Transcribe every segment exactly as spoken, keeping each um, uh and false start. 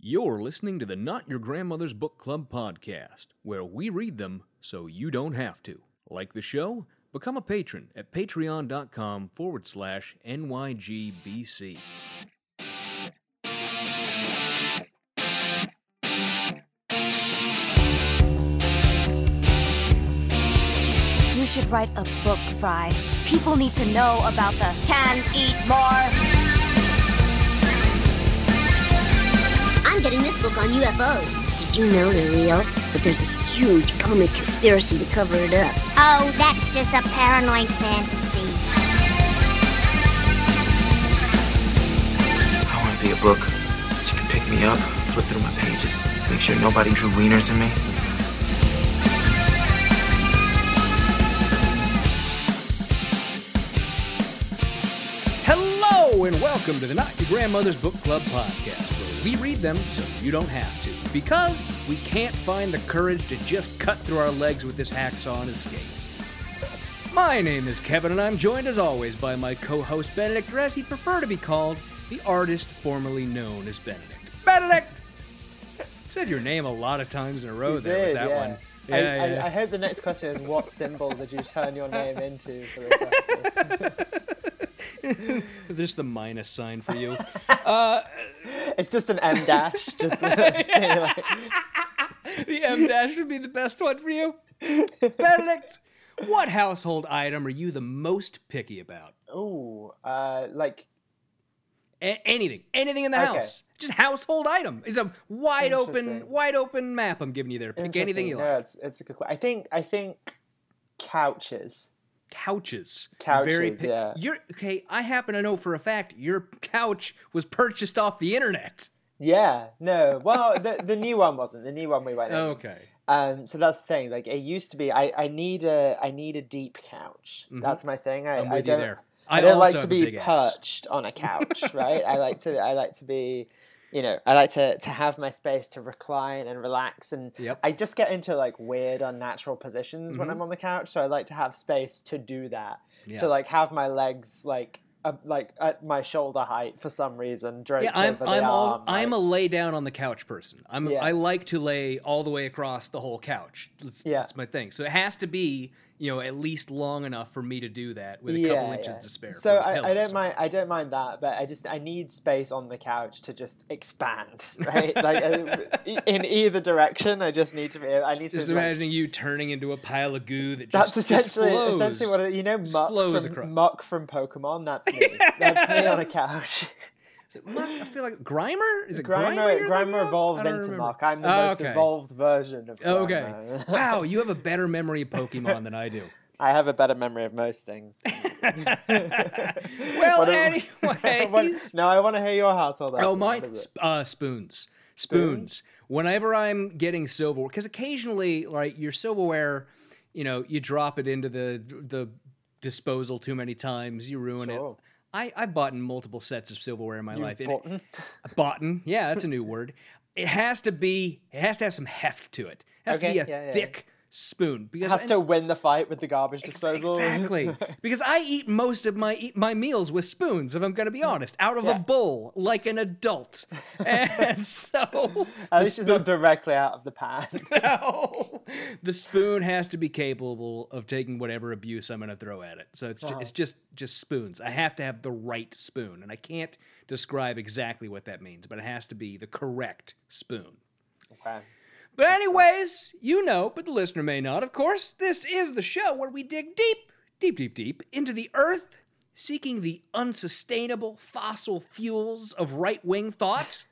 You're listening to the Not Your Grandmother's Book Club podcast, where we read them so you don't have to. Like the show? Become a patron at patreon dot com forward slash N Y G B C. You should write a book, Fry. People need to know about the can eat more. I'm getting this book on U F Os. Did you know they're real? But there's a huge government conspiracy to cover it up. Oh, that's just a paranoid fantasy. I want to be a book. You can pick me up, flip through my pages, make sure nobody drew wieners in me. Hello, and welcome to the Not Your Grandmother's Book Club podcast. We read them so you don't have to, because we can't find the courage to just cut through our legs with this hacksaw and escape. My name is Kevin, and I'm joined as always by my co-host Benedict, or as he'd prefer to be called, the artist formerly known as Benedict. Benedict! Said your name a lot of times in a row you there did, with that yeah. one. Yeah, I, yeah. I, I hope the next question is, what symbol did you turn your name into for this episode? There's the minus sign for you. Uh, it's just an M dash. Just the, yeah. like... the M dash would be the best one for you. Benedict, what household item are you the most picky about? Oh, uh, like A- anything, anything in the okay. house. Just household item. It's a wide open, wide open map. I'm giving you there. Pick anything you like. Yeah, it's, it's a good question. I think. I think couches. Couches. Couches, Very pi- yeah. You're, okay, I happen to know for a fact your couch was purchased off the internet. Yeah, no. Well, the the new one wasn't. The new one we went in. Okay. Um, so that's the thing. Like, it used to be, I, I need a I need a deep couch. Mm-hmm. That's my thing. I, I'm with I don't, you there. I, I don't like to be perched ass. on a couch, right? I like to I like to be... You know, I like to, to have my space to recline and relax, and yep. I just get into like weird, unnatural positions mm-hmm. when I'm on the couch. So I like to have space to do that, yeah. to like have my legs like uh, like at my shoulder height for some reason. Draped yeah, I'm over the I'm all, arm, I'm like. a lay down on the couch person. I'm yeah. I like to lay all the way across the whole couch. That's, yeah. that's my thing. So it has to be, you know, at least long enough for me to do that with a yeah, couple inches yeah. to spare. So I, I don't mind. I don't mind that, but I just I need space on the couch to just expand, right? Like I, in either direction, I just need to be. I need just to. Just imagining like, you turning into a pile of goo that just, that's essentially just flows, essentially what it, you know. Muk from, Muk from Pokemon. That's me. yeah, that's me on a couch. Is it Muk? I feel like Grimer? Is it Grimer? Grimer, Grimer evolves into Muk. I'm the oh, most okay. evolved version of Grimer. Okay. Wow, you have a better memory of Pokemon than I do. I have a better memory of most things. well, anyway. Now I want to hear your household. Oh, mine? Uh, spoons. spoons. Spoons. Whenever I'm getting silverware, because occasionally, like, your silverware, you know, you drop it into the the disposal too many times, you ruin sure. it. I, I've bought in multiple sets of silverware in my You've life. Boughten? Bought in. Yeah, that's a new word. It has to be, it has to have some heft to it. It has okay, to be a yeah, yeah. thick spoon. Because it has I, to win the fight with the garbage disposal. Exactly. Because I eat most of my my meals with spoons, if I'm going to be honest, out of yeah. a bowl, like an adult. And so... At least spoon, it's not directly out of the pan. No. The spoon has to be capable of taking whatever abuse I'm going to throw at it. So it's uh-huh. ju- it's just just spoons. I have to have the right spoon, and I can't describe exactly what that means, but it has to be the correct spoon. Okay. But anyways, you know, but the listener may not, of course, this is the show where we dig deep, deep, deep, deep into the earth, seeking the unsustainable fossil fuels of right-wing thought.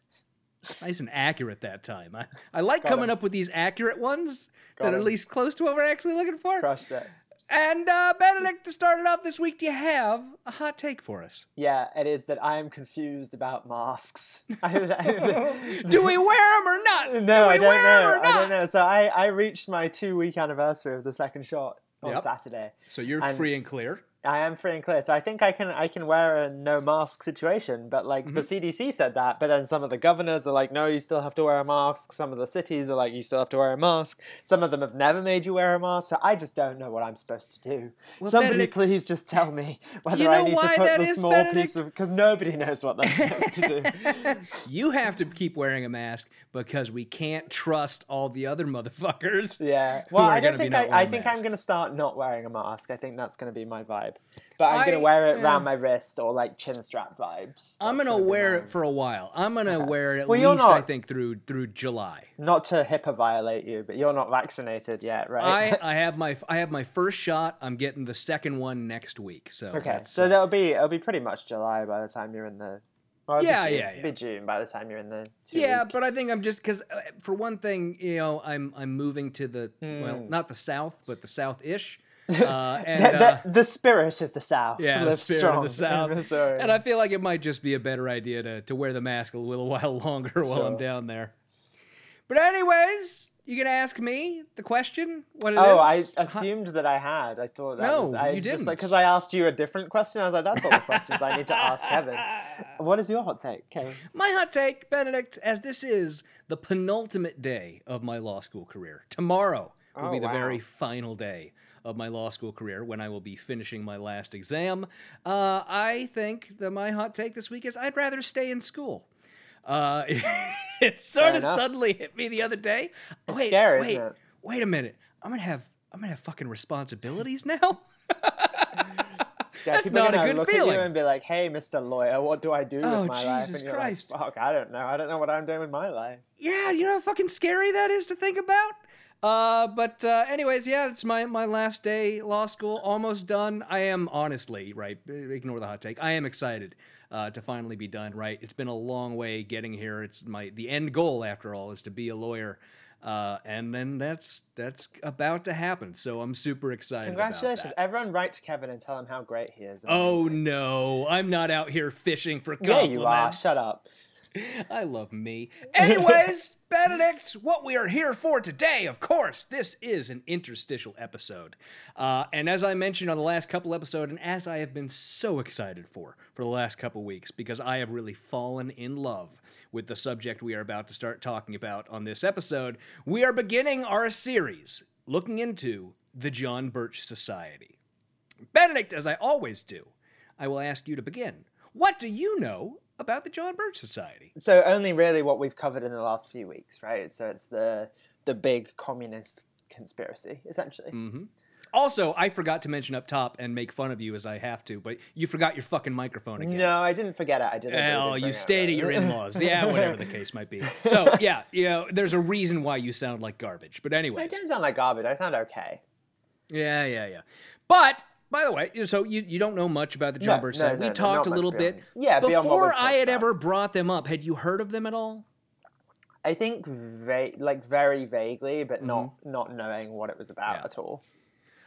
Nice and accurate that time. I, I like Got coming it. up with these accurate ones Got that it. are at least close to what we're actually looking for. Crushed it. And uh, Benedict, to start it off this week, do you have a hot take for us? Yeah, it is that I am confused about masks. I, I, do we wear them or not? No, do we I don't wear know. Them or not? I don't know. So I, I reached my two-week anniversary of the second shot on yep. Saturday. So you're and free and clear. I am free and clear, so I think I can I can wear a no mask situation. But like mm-hmm. the C D C said that, but then some of the governors are like, no, you still have to wear a mask. Some of the cities are like, you still have to wear a mask. Some of them have never made you wear a mask. So I just don't know what I'm supposed to do. Well, Somebody Benedict, please just tell me whether you know I need to put the small Benedict? piece of, because nobody knows what they're supposed to do. You have to keep wearing a mask because we can't trust all the other motherfuckers. Yeah. Well, I don't think I, I think masks. I'm going to start not wearing a mask. I think that's going to be my vibe. But I'm I, gonna wear it yeah. around my wrist or like chin strap vibes. That's I'm gonna, gonna wear mine. it for a while. I'm gonna yeah. wear it at well, least not, I think through through July. Not to HIPAA violate you, but you're not vaccinated yet, right? I, I have my I have my first shot. I'm getting the second one next week. So okay, so uh, that'll be it'll be pretty much July by the time you're in the. Well, yeah, be June, yeah, yeah. Be June by the time you're in the. Two yeah, week. But I think I'm just because uh, for one thing, you know, I'm I'm moving to the mm. well, not the South, but the South-ish. Uh, and, the, the, uh, the spirit of the South yeah, lives the strong of the South. In Missouri. And I feel like it might just be a better idea to, to wear the mask a little while longer sure. while I'm down there. But anyways, you gonna ask me the question? What it oh, is? I assumed huh? that I had. I thought that no, was... I you just didn't. Because like, I asked you a different question. I was like, that's all the questions I need to ask Kevin. What is your hot take, Kevin? My hot take, Benedict, as this is the penultimate day of my law school career. Tomorrow will oh, be the wow. very final day of my law school career when I will be finishing my last exam. Uh, I think that my hot take this week is I'd rather stay in school. Uh, it sort of suddenly hit me the other day. It's wait, scary, wait, isn't it? wait a minute. I'm gonna have I'm gonna have fucking responsibilities now. Yeah, That's not a good look feeling. At you and be like, "Hey, Mister Lawyer, what do I do oh, with my Jesus life?" And you're Christ. like, "Fuck, I don't know. I don't know what I'm doing with my life." Yeah, you know how fucking scary that is to think about. Uh, but, uh, anyways, yeah, it's my, my last day law school, almost done. I am honestly, right, ignore the hot take. I am excited, uh, to finally be done, right? It's been a long way getting here. It's my, the end goal after all is to be a lawyer. Uh, and then that's, that's about to happen. So I'm super excited. Congratulations. About that. Everyone write to Kevin and tell him how great he is. Oh no, I'm not out here fishing for compliments. Yeah, you are. Shut up. I love me. Anyways, Benedict, what we are here for today, of course, this is an interstitial episode. Uh, and as I mentioned on the last couple episodes, and as I have been so excited for, for the last couple weeks, because I have really fallen in love with the subject we are about to start talking about on this episode, we are beginning our series looking into the John Birch Society. Benedict, as I always do, I will ask you to begin. What do you know about the John Birch Society? So only really what we've covered in the last few weeks, right? So it's the the big communist conspiracy, essentially. Mm-hmm. Also, I forgot to mention up top and make fun of you as I have to, but you forgot your fucking microphone again. No, I didn't forget it. I didn't. Oh, really you stayed at your in-laws. Yeah, whatever the case might be. So yeah, you know, there's a reason why you sound like garbage. But anyways. I didn't sound like garbage. I sound okay. Yeah, yeah, yeah. But... By the way, so you, you don't know much about the John no, Birch Society. No, no, we talked no, a little bit. Yeah, before I had about. ever brought them up, had you heard of them at all? I think va- like very vaguely, but mm-hmm. not not knowing what it was about yeah. at all.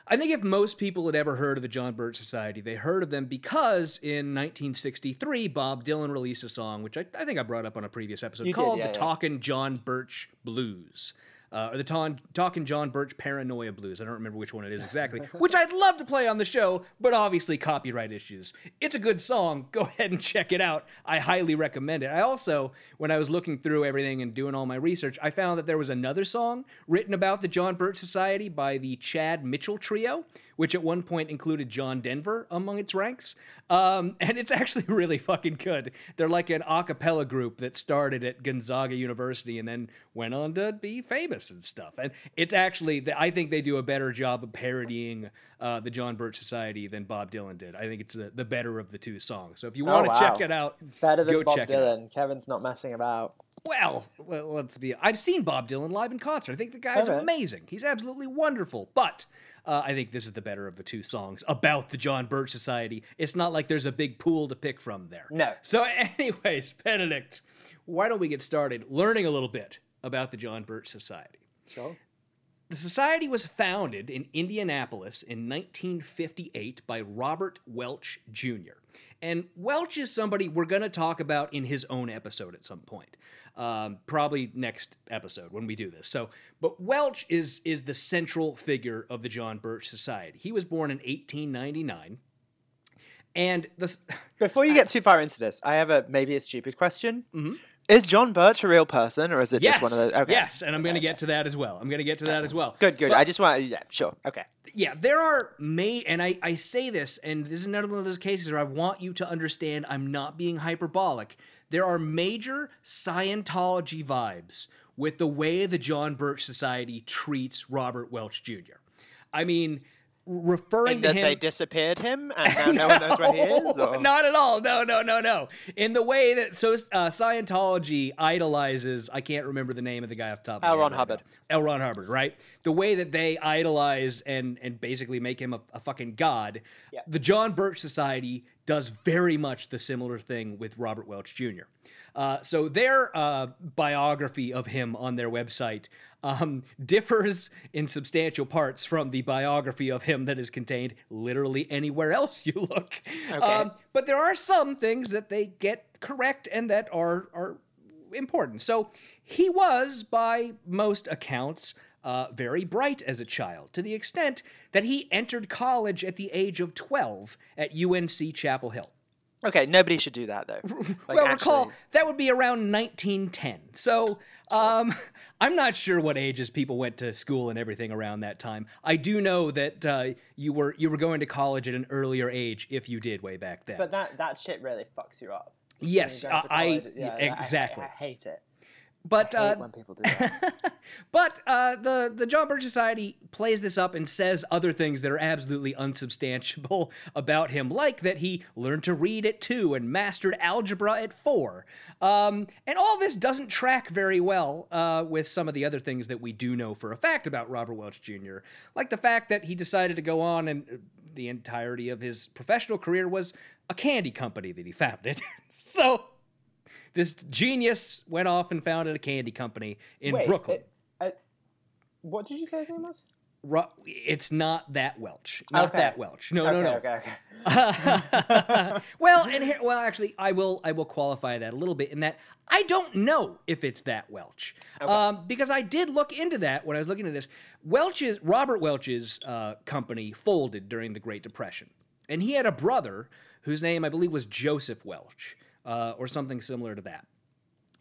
I think if most people had ever heard of the John Birch Society, they heard of them because in nineteen sixty-three, Bob Dylan released a song, which I, I think I brought up on a previous episode, you called did, yeah, the yeah. Talking John Birch Blues. Uh, or the ton- Talking John Birch Paranoia Blues. I don't remember which one it is exactly, which I'd love to play on the show, but obviously copyright issues. It's a good song. Go ahead and check it out. I highly recommend it. I also, when I was looking through everything and doing all my research, I found that there was another song written about the John Birch Society by the Chad Mitchell Trio, which at one point included John Denver among its ranks. Um, and it's actually really fucking good. They're like an a cappella group that started at Gonzaga University and then went on to be famous and stuff. And it's actually, I think they do a better job of parodying uh, the John Birch Society than Bob Dylan did. I think it's the, the better of the two songs. So if you want to oh, wow. check it out, better than go Bob check Dylan. It out. Kevin's not messing about. Well, well, let's be, I've seen Bob Dylan live in concert. I think the guy's okay. amazing. He's absolutely wonderful. But... Uh, I think this is the better of the two songs about the John Birch Society. It's not like there's a big pool to pick from there. No. So anyways, Benedict, why don't we get started learning a little bit about the John Birch Society? Sure. The society was founded in Indianapolis in nineteen fifty-eight by Robert Welch Junior And Welch is somebody we're going to talk about in his own episode at some point. Um, probably next episode when we do this. So, but Welch is is the central figure of the John Birch Society. He was born in eighteen ninety-nine And this. Before you get too far into this, I have a maybe a stupid question. Mm-hmm. Is John Birch a real person, or is it yes. just one of those? Okay. Yes, and I'm okay. going to get to that as well. I'm going to get to that as well. Good, good. But, I just want to, yeah, sure, okay. Yeah, there are, may, and I, I say this, and this is another one of those cases where I want you to understand I'm not being hyperbolic. There are major Scientology vibes with the way the John Birch Society treats Robert Welch Junior I mean, referring and to that him... that they disappeared him and now no, no one knows where he is? Or? Not at all. No, no, no, no. In the way that so uh, Scientology idolizes... I can't remember the name of the guy off the top of L. Ron Hubbard. L. Ron Hubbard, right? The way that they idolize and, and basically make him a, a fucking god. Yeah. The John Birch Society does very much the similar thing with Robert Welch Junior Uh, so their uh, biography of him on their website um, differs in substantial parts from the biography of him that is contained literally anywhere else you look. Okay. Um, but there are some things that they get correct and that are, are important. So he was, by most accounts, uh, very bright as a child, to the extent that he entered college at the age of twelve at U N C Chapel Hill. Okay, nobody should do that, though. Like, well, actually... recall, that would be around nineteen ten. So um, I'm not sure what ages people went to school and everything around that time. I do know that uh, you were you were going to college at an earlier age if you did way back then. But that, that shit really fucks you up. Yes, uh, I yeah, exactly. I, I hate it. But I hate uh, when people do that. But uh, the the John Birch Society plays this up and says other things that are absolutely unsubstantiable about him, like that he learned to read at two and mastered algebra at four. Um, and all this doesn't track very well uh, with some of the other things that we do know for a fact about Robert Welch Junior, like the fact that he decided to go on and the entirety of his professional career was a candy company that he founded. So... this genius went off and founded a candy company in Wait, Brooklyn. It, I, what did you say his name was? Ro- it's not that Welch. Not okay. that Welch. No, okay, no, no. Okay, okay. Uh, well, and here, well, actually, I will, I will qualify that a little bit in that I don't know if it's that Welch, okay. um, because I did look into that when I was looking at this. Welch's Robert Welch's uh, company folded during the Great Depression, and he had a brother whose name I believe was Joseph Welch. Uh, or something similar to that.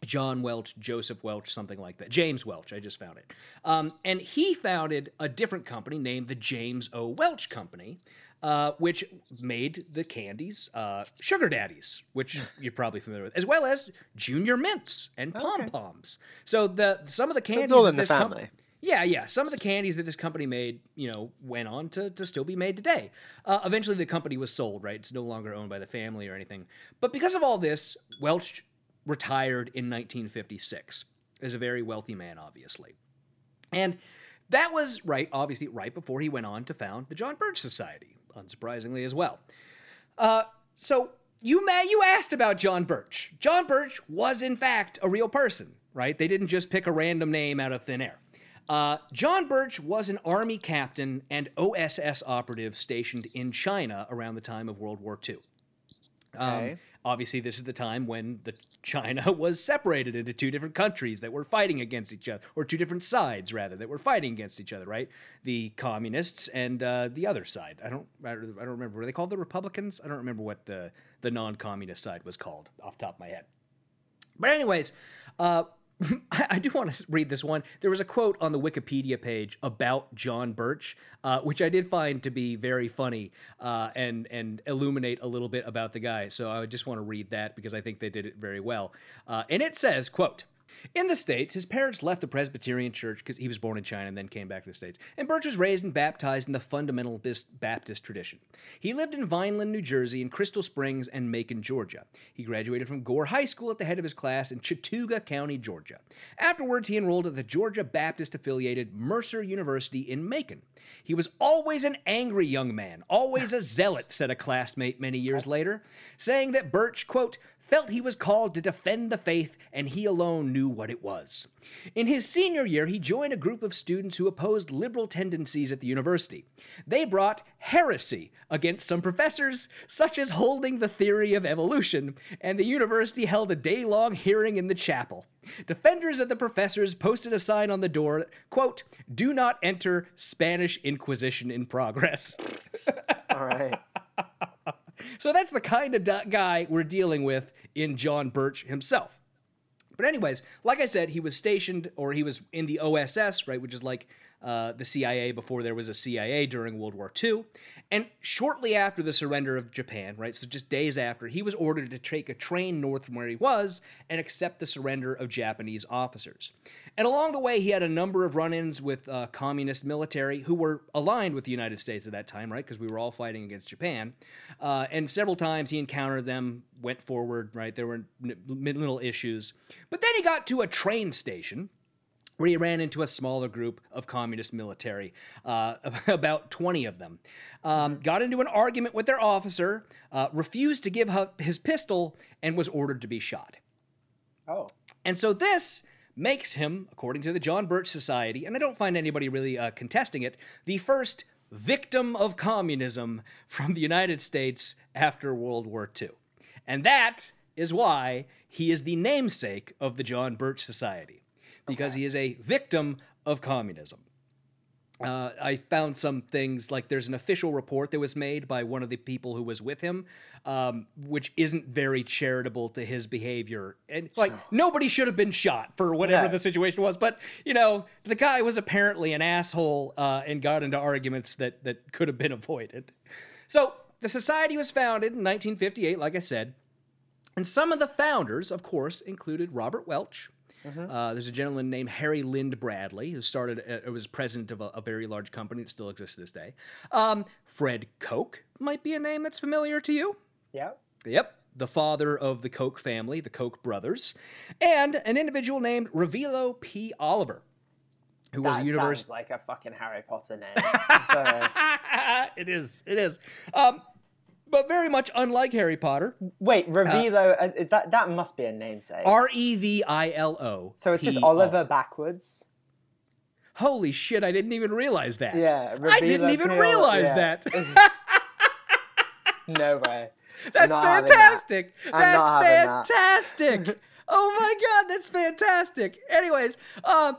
John Welch, Joseph Welch, something like that. James Welch, I just found it. Um, and he founded a different company named the James O. Welch Company, uh, which made the candies uh, Sugar Daddies, which you're probably familiar with, as well as Junior Mints and Pom-Poms. Okay. So the some of the candies... So it's all in the family. Com- Yeah, yeah. Some of the candies that this company made, you know, went on to, to still be made today. Uh, eventually, the company was sold, right? It's no longer owned by the family or anything. But because of all this, Welch retired in nineteen fifty-six as a very wealthy man, obviously. And that was, right, obviously, right before he went on to found the John Birch Society, unsurprisingly as well. Uh, so you may, you asked about John Birch. John Birch was, in fact, a real person, right? They didn't just pick a random name out of thin air. Uh, John Birch was an army captain and O S S operative stationed in China around the time of World War Two. Okay. Um, obviously, this is the time when the China was separated into two different countries that were fighting against each other, or two different sides, rather, that were fighting against each other, right? The communists and uh, the other side. I don't I don't remember. Were they called the Republicans? I don't remember what the, the non-communist side was called off the top of my head. But anyways... Uh, I do want to read this one. There was a quote on the Wikipedia page about John Birch, uh, which I did find to be very funny uh, and and illuminate a little bit about the guy. So I just want to read that because I think they did it very well. Uh, and it says, quote, "In the States, his parents left the Presbyterian Church," because he was born in China and then came back to the States, "and Birch was raised and baptized in the fundamentalist Baptist tradition. He lived in Vineland, New Jersey, and Crystal Springs and Macon, Georgia. He graduated from Gore High School at the head of his class in Chattooga County, Georgia. Afterwards, he enrolled at the Georgia Baptist-affiliated Mercer University in Macon. He was always an angry young man, always a zealot," said a classmate many years later, saying that Birch, quote, "felt he was called to defend the faith, and he alone knew what it was." In his senior year, he joined a group of students who opposed liberal tendencies at the university. They brought heresy against some professors, such as holding the theory of evolution, and the university held a day-long hearing in the chapel. Defenders of the professors posted a sign on the door, quote, "Do not enter, Spanish Inquisition in progress." All right. So that's the kind of du- guy we're dealing with in John Birch himself. But anyways, like I said, he was stationed, or he was in the O S S, right, which is like uh, the C I A before there was a C I A during World War Two. And shortly after the surrender of Japan, right, so just days after, he was ordered to take a train north from where he was and accept the surrender of Japanese officers. And along the way, he had a number of run-ins with uh, communist military who were aligned with the United States at that time, right, because we were all fighting against Japan. Uh, and several times he encountered them, went forward, right, there were n- little issues. But then he got to a train station where he ran into a smaller group of communist military, uh, about twenty of them. Um, got into an argument with their officer, uh, refused to give up his pistol, and was ordered to be shot. Oh. And so this makes him, according to the John Birch Society, and I don't find anybody really uh, contesting it, the first victim of communism from the United States after World War Two. And that is why he is the namesake of the John Birch Society, because okay. he is a victim of communism. Uh, I found some things, like there's an official report that was made by one of the people who was with him, um, which isn't very charitable to his behavior. And like, sure. nobody should have been shot for whatever yeah. the situation was. But, you know, the guy was apparently an asshole uh, and got into arguments that, that could have been avoided. So the society was founded in nineteen fifty-eight, like I said. And some of the founders, of course, included Robert Welch. Mm-hmm. Uh, there's a gentleman named Harry Lind Bradley who started, uh, was president of a, a very large company that still exists to this day. Um, Fred Koch might be a name that's familiar to you. Yeah. Yep. The father of the Koch family, the Koch brothers, and an individual named Revilo P. Oliver, who that was a university. Sounds like a fucking Harry Potter name. I'm sorry. It is. It is. Um, But very much unlike Harry Potter. Wait, Revilo, uh, is that that must be a namesake. R E V I L O. So it's P- just Oliver backwards? Holy shit, I didn't even realize that. Yeah, Revilo I didn't even P- realize yeah. that. No way. That's fantastic. That. That's fantastic. That. Oh my God, that's fantastic. Anyways, uh,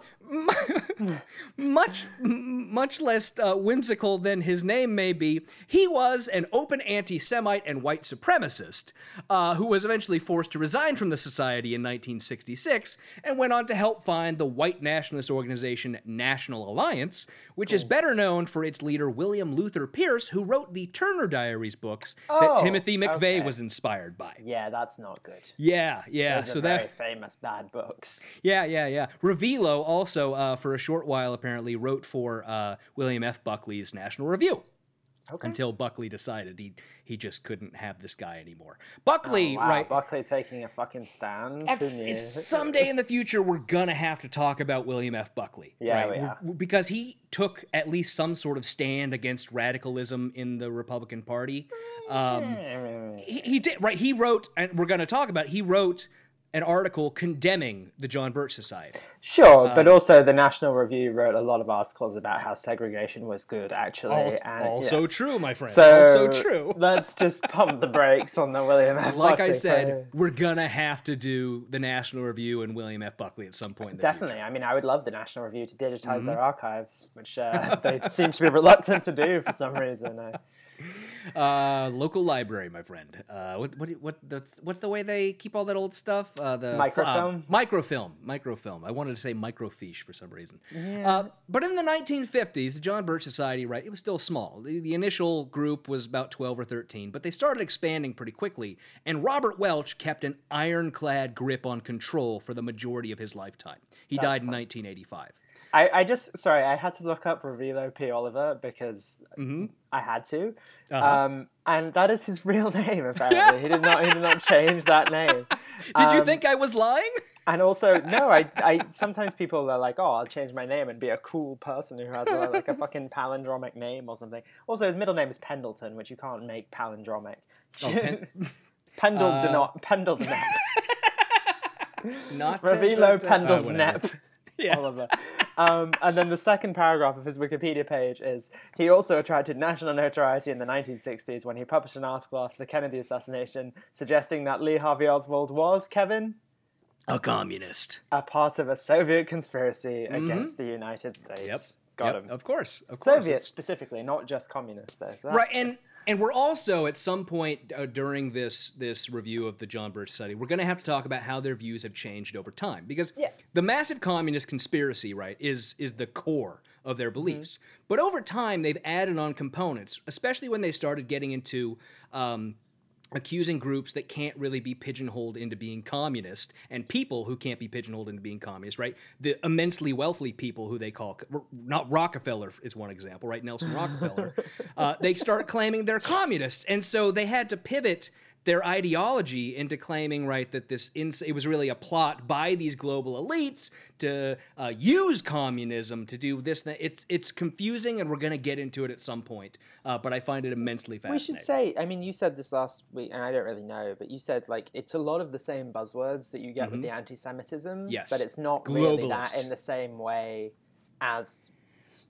much much less uh, whimsical than his name may be, he was an open anti-Semite and white supremacist uh, who was eventually forced to resign from the society in nineteen sixty-six and went on to help found the white nationalist organization National Alliance, which cool. is better known for its leader William Luther Pierce, who wrote the Turner Diaries books oh, that Timothy McVeigh okay. was inspired by. Yeah, that's not good. Yeah, yeah. Those so are that, very famous bad books. Yeah, yeah, yeah. Revilo also So uh, for a short while, apparently, wrote for uh, William F. Buckley's National Review okay. until Buckley decided he he just couldn't have this guy anymore. Buckley, oh, wow. right? Buckley taking a fucking stand. Someday in the future, we're going to have to talk about William F. Buckley. Yeah, right? we are. Because he took at least some sort of stand against radicalism in the Republican Party. Um, he, he did, right? He wrote, and we're going to talk about it, he wrote an article condemning the John Birch Society. Sure, um, but also the National Review wrote a lot of articles about how segregation was good, actually. Also, and, also yeah. true, my friend. So also true. Let's just pump the brakes on the William F. Buckley. Like I said, play. We're going to have to do the National Review and William F. Buckley at some point. In the Definitely. Future. I mean, I would love the National Review to digitize mm-hmm. their archives, which uh, they seem to be reluctant to do for some reason. I, Uh, local library, my friend. Uh, what what what that's what's the way they keep all that old stuff? Uh, the microfilm, uh, microfilm, microfilm. I wanted to say microfiche for some reason. Yeah. Uh, but in the nineteen fifties, the John Birch Society, right? It was still small. The, the initial group was about twelve or thirteen, but they started expanding pretty quickly. And Robert Welch kept an ironclad grip on control for the majority of his lifetime. He that's died in fun. nineteen eighty-five. I, I just, sorry, I had to look up Revilo P. Oliver because mm-hmm. I had to. Uh-huh. Um, and that is his real name, apparently. he, did not, he did not change that name. Did um, you think I was lying? And also, no, I, I sometimes people are like, oh, I'll change my name and be a cool person who has uh, like a fucking palindromic name or something. Also, his middle name is Pendleton, which you can't make palindromic. Oh, pen- Pendle do not, Pendle do not. Revilo Pendle do not. Yeah. Oliver. Um, and then the second paragraph of his Wikipedia page is, he also attracted national notoriety in the nineteen sixties when he published an article after the Kennedy assassination suggesting that Lee Harvey Oswald was, Kevin? A communist. A part of a Soviet conspiracy mm-hmm. against the United States. Yep. Got yep. him. Of course. Of course. Soviet it's... specifically, not just communists. Though, so right, and And we're also, at some point uh, during this this review of the John Birch Society, we're going to have to talk about how their views have changed over time. Because yeah. the massive communist conspiracy, right, is is the core of their beliefs. Mm-hmm. But over time, they've added on components, especially when they started getting into um, accusing groups that can't really be pigeonholed into being communist and people who can't be pigeonholed into being communist, right? The immensely wealthy people who they call, not Rockefeller is one example, right? Nelson Rockefeller. uh, they start claiming they're communists. And so they had to pivot their ideology into claiming, right, that this ins- it was really a plot by these global elites to uh, use communism to do this. It's it's confusing, and we're going to get into it at some point. Uh, but I find it immensely fascinating. We should say, I mean, you said this last week, and I don't really know, but you said like it's a lot of the same buzzwords that you get mm-hmm. with the anti-Semitism, yes. but it's not Globalist. Really that in the same way as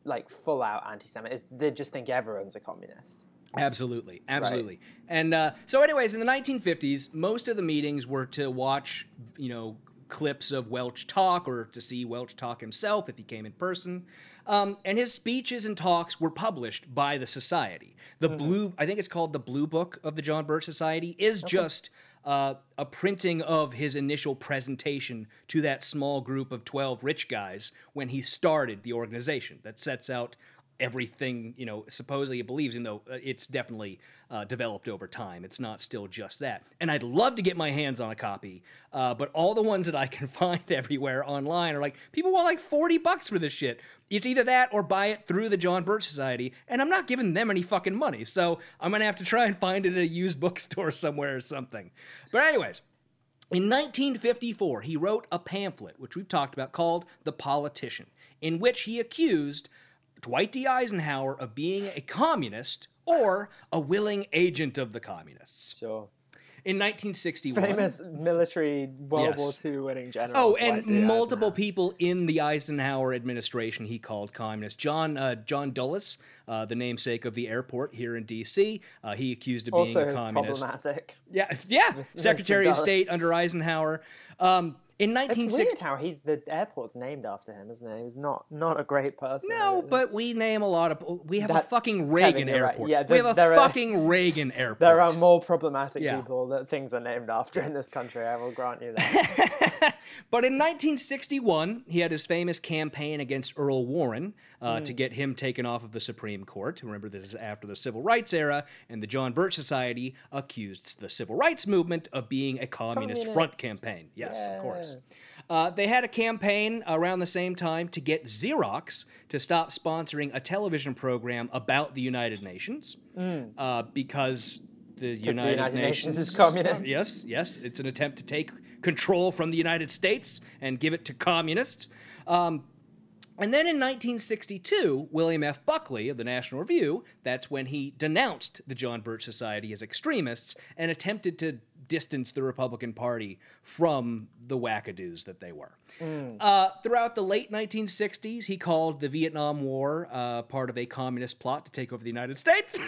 like full-out anti-Semitism. They just think everyone's a communist. Absolutely, absolutely. Right. And uh, so anyways, in the nineteen fifties, most of the meetings were to watch, you know, clips of Welch talk or to see Welch talk himself if he came in person. Um, and his speeches and talks were published by the society. The mm-hmm. blue, I think it's called the Blue Book of the John Birch Society, is okay. just uh, a printing of his initial presentation to that small group of twelve rich guys when he started the organization that sets out everything, you know, supposedly he believes, even though it's definitely uh, developed over time. It's not still just that. And I'd love to get my hands on a copy, uh, but all the ones that I can find everywhere online are like, people want like forty bucks for this shit. It's either that or buy it through the John Birch Society, and I'm not giving them any fucking money, so I'm going to have to try and find it at a used bookstore somewhere or something. But anyways, in nineteen fifty-four, he wrote a pamphlet, which we've talked about, called The Politician, in which he accused Dwight D. Eisenhower of being a communist or a willing agent of the communists. Sure. In nineteen sixty-one. Famous military World yes. War Two winning general. Oh, and multiple people in the Eisenhower administration he called communists. John uh, John Dulles, uh, the namesake of the airport here in D C, uh, he accused of being also a communist. Also problematic. Yeah, yeah. Mister Secretary Mister of State under Eisenhower. Um In nineteen sixty, it's weird how he's the airport's named after him, isn't it? He's not not a great person. No, but we name a lot of. We have That's, a fucking Reagan Kevin, airport. Right. Yeah, the, we have a fucking are, Reagan airport. There are more problematic yeah. people that things are named after in this country. I will grant you that. But in nineteen sixty-one, he had his famous campaign against Earl Warren uh, mm. to get him taken off of the Supreme Court. Remember, this is after the Civil Rights era, and the John Birch Society accused the Civil Rights Movement of being a communist, communist. front campaign. Yes, yeah. of course. Uh, they had a campaign around the same time to get Xerox to stop sponsoring a television program about the United Nations mm. uh, because the United, the United Nations, Nations is communist. Uh, yes, yes. It's an attempt to take control from the United States and give it to communists. Um, and then in nineteen sixty-two, William F. Buckley of the National Review, that's when he denounced the John Birch Society as extremists and attempted to distance the Republican Party from the wackadoos that they were. Mm. Uh, throughout the late nineteen sixties, he called the Vietnam War uh, part of a communist plot to take over the United States.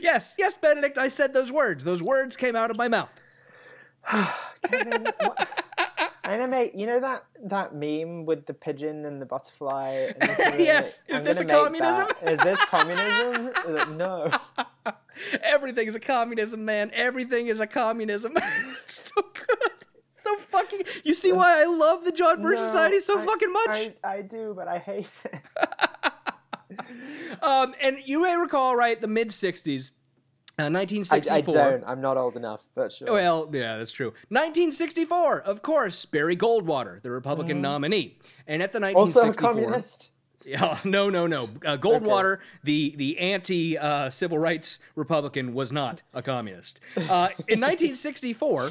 Yes, yes, Benedict, I said those words. Those words came out of my mouth. Kevin, what? I know, mate, you know that, that meme with the pigeon and the butterfly? And the yes, is this, is this communism? Is this communism? No. Everything is a communism, man. Everything is a communism. It's so good. So fucking... You see why I love the John Birch no, Society so I, fucking much? I, I do, but I hate it. um, and you may recall, right, the mid-sixties, Uh, nineteen sixty-four. I, I don't. I'm not old enough, but sure. Well, yeah, that's true. nineteen sixty-four, of course, Barry Goldwater, the Republican mm. nominee. And at the nineteen sixty-four... Also a communist? Yeah, no, no, no. Uh, Goldwater, okay. the, the anti-civil uh, rights Republican, was not a communist. Uh, in nineteen sixty-four...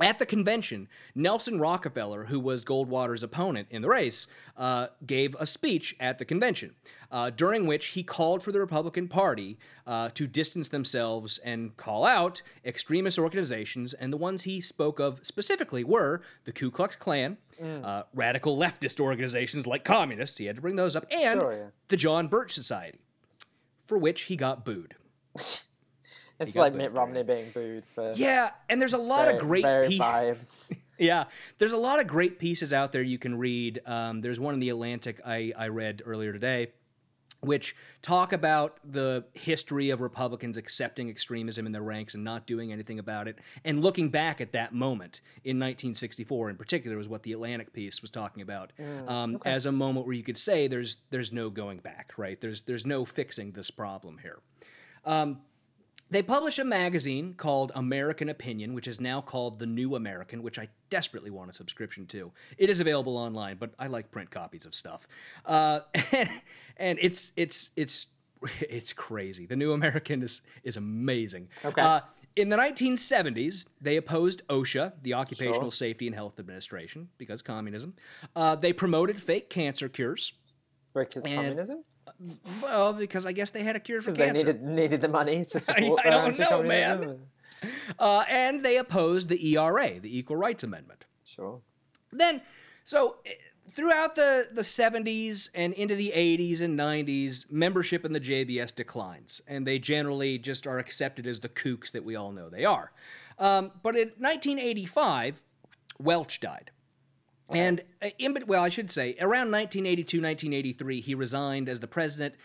At the convention, Nelson Rockefeller, who was Goldwater's opponent in the race, uh, gave a speech at the convention, uh, during which he called for the Republican Party uh, to distance themselves and call out extremist organizations, and the ones he spoke of specifically were the Ku Klux Klan, mm. uh, radical leftist organizations like communists, he had to bring those up, and sure, yeah. the John Birch Society, for which he got booed. It's like Mitt Romney being booed for... Yeah, and there's a lot very, of great pieces. Yeah, there's a lot of great pieces out there you can read. Um, there's one in The Atlantic I, I read earlier today which talk about the history of Republicans accepting extremism in their ranks and not doing anything about it, and looking back at that moment in nineteen sixty-four in particular was what the Atlantic piece was talking about, mm, um, okay. as a moment where you could say there's there's no going back, right? There's, there's no fixing this problem here. Um, they published a magazine called American Opinion, which is now called The New American, which I desperately want a subscription to. It is available online, but I like print copies of stuff. Uh, and, and it's it's it's it's crazy. The New American is is amazing. Okay. Uh, in the nineteen seventies, they opposed OSHA, the Occupational sure. Safety and Health Administration, because communism. Uh, they promoted fake cancer cures. Because and, communism? Well, because I guess they had a cure for cancer. They needed, needed the money to support I, I don't know, man. Uh, and they opposed the E R A, the Equal Rights Amendment. Sure. Then, so throughout the, the seventies and into the eighties and nineties, membership in the J B S declines, and they generally just are accepted as the kooks that we all know they are. Um, but in nineteen eighty-five, Welch died. And, in, well, I should say, around nineteen eighty-two, nineteen eighty-three, he resigned as the president.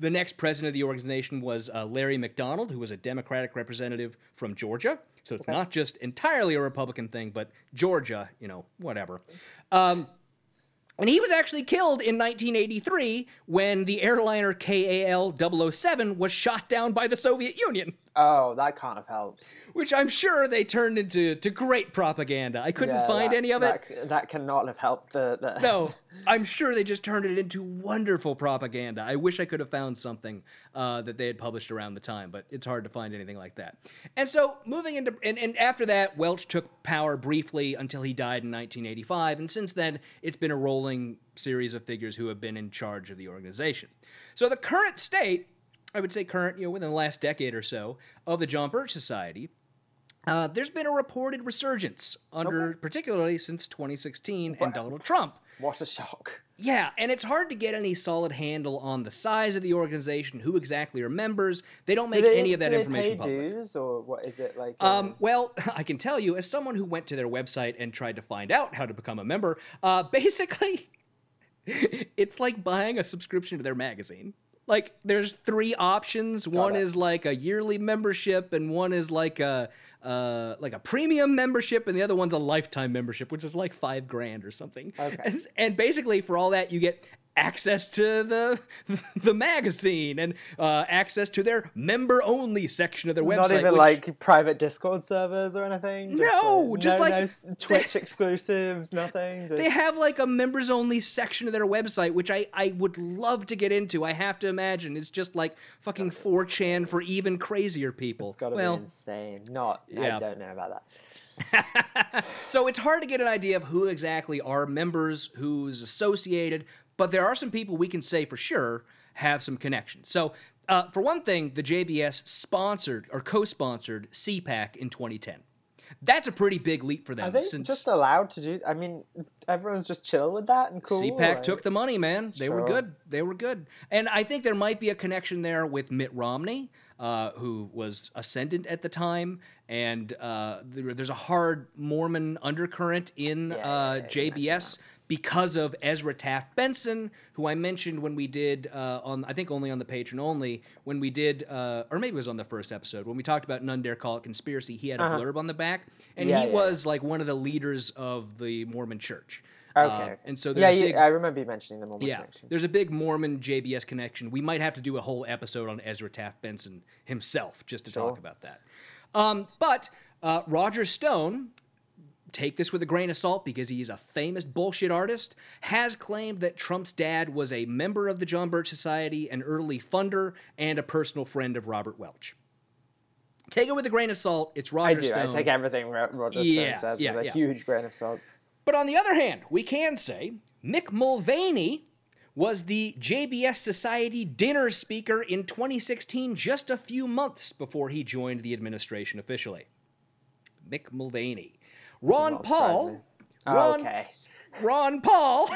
The next president of the organization was uh, Larry McDonald, who was a Democratic representative from Georgia. So it's okay. not just entirely a Republican thing, but Georgia, you know, whatever. Um, and he was actually killed in nineteen eighty-three when the airliner K A L double oh seven was shot down by the Soviet Union. Oh, that kind of helps. Which I'm sure they turned into to great propaganda. I couldn't yeah, find that, any of that, it. That cannot have helped the... the... No, I'm sure they just turned it into wonderful propaganda. I wish I could have found something uh, that they had published around the time, but it's hard to find anything like that. And so moving into... And, and after that, Welch took power briefly until he died in nineteen eighty-five, and since then, it's been a rolling series of figures who have been in charge of the organization. So the current state... I would say current, you know, within the last decade or so, of the John Birch Society, uh, there's been a reported resurgence, under okay. particularly since twenty sixteen wow. and Donald Trump. What a shock. Yeah, and it's hard to get any solid handle on the size of the organization, who exactly are members. They don't make do they, any of that do information public. Do they pay dues, or what is it like? Um, um, well, I can tell you, as someone who went to their website and tried to find out how to become a member, uh, basically, it's like buying a subscription to their magazine. Like, there's three options. Got one it. Is like a yearly membership, and one is like a uh, like a premium membership, and the other one's a lifetime membership, which is like five grand or something. Okay. And, and basically, for all that, you get access to the the magazine and uh, access to their member-only section of their website. Not even which, like private Discord servers or anything? Just no! Like, just no, like... No Twitch they, exclusives, nothing? Just... They have like a members-only section of their website, which I, I would love to get into. I have to imagine it's just like fucking four chan for even crazier people. It's gotta well, be insane. Not... Yeah. I don't know about that. So it's hard to get an idea of who exactly are members, who's associated... But there are some people we can say for sure have some connections. So, uh, for one thing, the J B S sponsored or co-sponsored C PAC in twenty ten. That's a pretty big leap for them. Are they since just allowed to do... I mean, everyone's just chill with that and cool. C PAC like, took the money, man. They sure. were good. They were good. And I think there might be a connection there with Mitt Romney, uh, who was ascendant at the time. And uh, there, there's a hard Mormon undercurrent in yeah, uh, yeah, J B S... because of Ezra Taft Benson, who I mentioned when we did, uh, on I think only on the Patreon only, when we did, uh, or maybe it was on the first episode, when we talked about None Dare Call It Conspiracy, he had a uh-huh. blurb on the back, and yeah, he yeah. was like one of the leaders of the Mormon Church. Okay. Uh, okay. And so yeah, big, you, I remember you mentioning the Mormon yeah, connection. There's a big Mormon J B S connection. We might have to do a whole episode on Ezra Taft Benson himself just to sure. talk about that. Um, but uh, Roger Stone... Take this with a grain of salt because he's a famous bullshit artist, has claimed that Trump's dad was a member of the John Birch Society, an early funder, and a personal friend of Robert Welch. Take it with a grain of salt. It's Roger I do. Stone. I take everything Roger yeah, Stone says yeah, with a yeah. huge grain of salt. But on the other hand, we can say Mick Mulvaney was the J B S Society dinner speaker in twenty sixteen, just a few months before he joined the administration officially. Mick Mulvaney. Ron Paul, oh, Ron, okay. Ron Paul,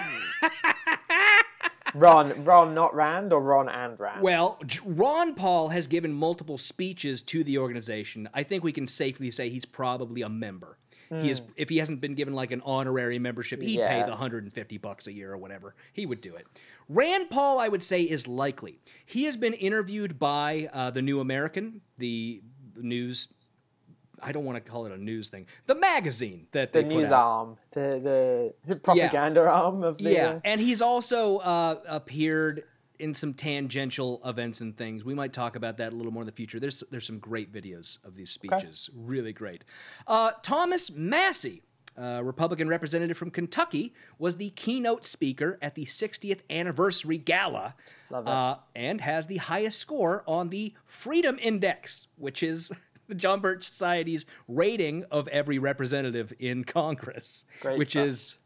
Ron, Ron, not Rand, or Ron and Rand? Well, Ron Paul has given multiple speeches to the organization. I think we can safely say he's probably a member. Mm. He is, if he hasn't been given like an honorary membership, he'd yeah. pay the one hundred fifty bucks a year or whatever. He would do it. Rand Paul, I would say, is likely. He has been interviewed by uh, the New American, the news. I don't want to call it a news thing. The magazine that the they put out. The news arm, the, the, the propaganda yeah. arm of the. Yeah, and he's also uh, appeared in some tangential events and things. We might talk about that a little more in the future. There's there's some great videos of these speeches. Okay. Really great. Uh, Thomas Massey, uh, Republican representative from Kentucky, was the keynote speaker at the sixtieth anniversary gala. Love that. Uh, and has the highest score on the Freedom Index, which is the John Birch Society's rating of every representative in Congress. Great which stuff. Is...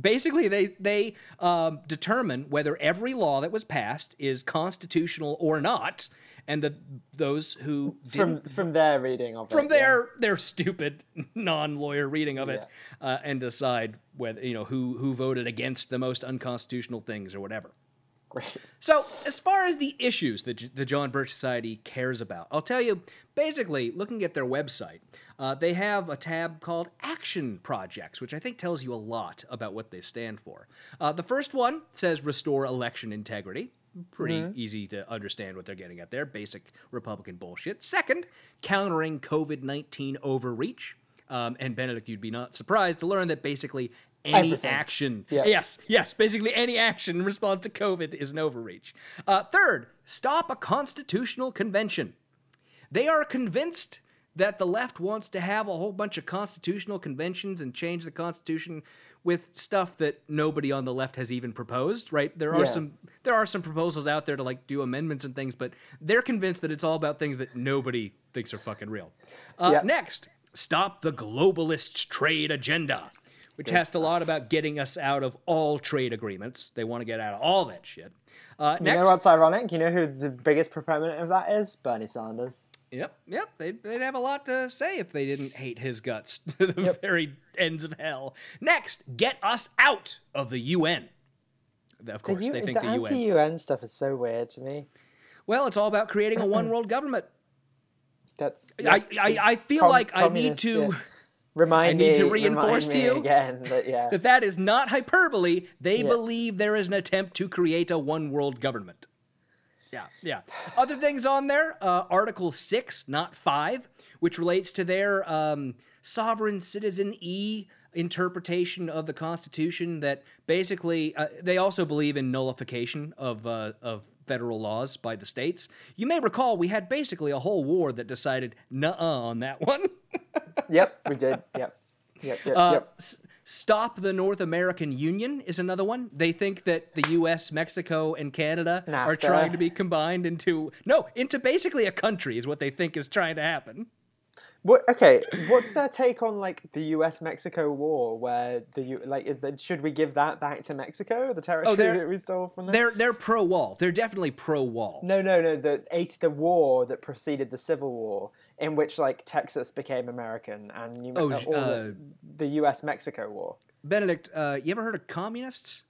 Basically, they they um, determine whether every law that was passed is constitutional or not, and the those who from from their reading of from it, their yeah. their stupid non-lawyer reading of yeah. it, uh, and decide whether you know who who voted against the most unconstitutional things or whatever. Great. So, as far as the issues that the John Birch Society cares about, I'll tell you. Basically, looking at their website. Uh, they have a tab called Action Projects, which I think tells you a lot about what they stand for. Uh, the first one says restore election integrity. Pretty mm-hmm. easy to understand what they're getting at there. Basic Republican bullshit. Second, countering COVID nineteen overreach. Um, and Benedict, you'd be not surprised to learn that basically any Everything. action. Yep. Yes, yes. Basically any action in response to COVID is an overreach. Uh, third, stop a constitutional convention. They are convinced that the left wants to have a whole bunch of constitutional conventions and change the Constitution with stuff that nobody on the left has even proposed, right? There are yeah. some there are some proposals out there to like do amendments and things, but they're convinced that it's all about things that nobody thinks are fucking real. Uh, yep. Next, stop the globalist trade agenda, which Good. has a lot about getting us out of all trade agreements. They want to get out of all that shit. Uh, you next, know what's ironic? You know who the biggest proponent of that is? Bernie Sanders. Yep, yep. They'd, they'd have a lot to say if they didn't hate his guts to the yep. very ends of hell. Next, get us out of the U N. Of course, the U- they think the, the U N. The anti-U N stuff is so weird to me. Well, it's all about creating a one-world government. That's. Yeah, I, I I feel com- like I need to. Yeah. Remind me. I need me, to reinforce to you again, but yeah. that that is not hyperbole. They yeah. believe there is an attempt to create a one-world government. Yeah, yeah. Other things on there, uh, Article six, not five, which relates to their um, sovereign citizen E interpretation of the Constitution that basically uh, they also believe in nullification of uh, of federal laws by the states. You may recall we had basically a whole war that decided nuh-uh on that one. Yep, we did. Yep, yep, yep, uh, yep. S- Stop the North American Union is another one. They think that the U S, Mexico, and Canada NAFTA. are trying to be combined into no, into basically a country is what they think is trying to happen. What, okay, what's their take on like the U S-Mexico war? Where the U, like is that should we give that back to Mexico? The territory oh, that we stole from them? They're they're pro-wall. They're definitely pro-wall. No, no, no. The eight the war that preceded the Civil War, in which like Texas became American, and you oh, uh, all uh, the, the U S-Mexico war. Benedict, uh, you ever heard of communists?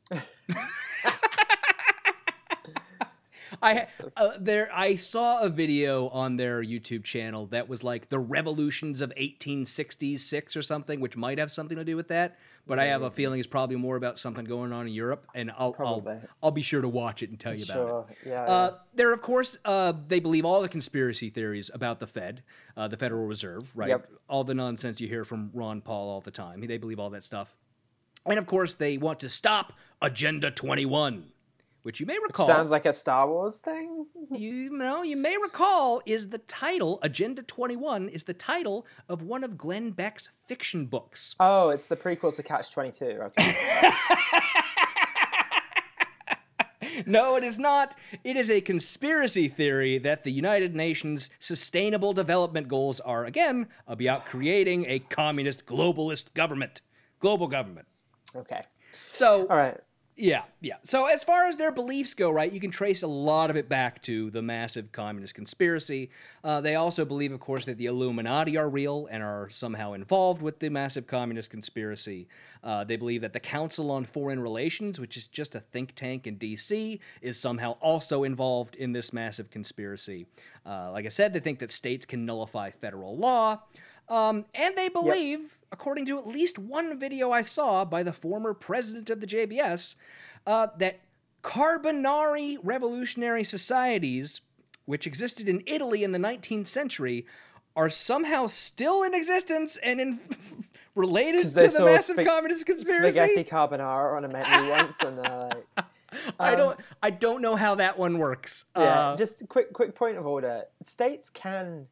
I uh, there I saw a video on their YouTube channel that was like the revolutions of eighteen sixty-six or something, which might have something to do with that. But yeah. I have a feeling it's probably more about something going on in Europe, and I'll I'll, I'll be sure to watch it and tell you sure. about it. Yeah, uh, yeah. There, of course, uh, they believe all the conspiracy theories about the Fed, uh, the Federal Reserve, right? Yep. All the nonsense you hear from Ron Paul all the time. They believe all that stuff, and of course, they want to stop Agenda twenty-one. Which you may recall... Which sounds like a Star Wars thing. You know, you may recall is the title, Agenda twenty-one, is the title of one of Glenn Beck's fiction books. Oh, it's the prequel to Catch twenty-two. Okay. No, it is not. It is a conspiracy theory that the United Nations Sustainable Development Goals are, again, about creating a communist globalist government. Global government. Okay. So... All right. Yeah, yeah. So as far as their beliefs go, right, you can trace a lot of it back to the massive communist conspiracy. Uh, they also believe, of course, that the Illuminati are real and are somehow involved with the massive communist conspiracy. Uh, they believe that the Council on Foreign Relations, which is just a think tank in D C, is somehow also involved in this massive conspiracy. Uh, like I said, they think that states can nullify federal law. Um, and they believe, yep. according to at least one video I saw by the former president of the J B S, uh, that Carbonari revolutionary societies, which existed in Italy in the nineteenth century, are somehow still in existence and in related to the massive sp- communist conspiracy. Spaghetti carbonara on a menu once, and they're like, um, I don't, I don't know how that one works. Yeah, uh, just quick, quick point of order: states can,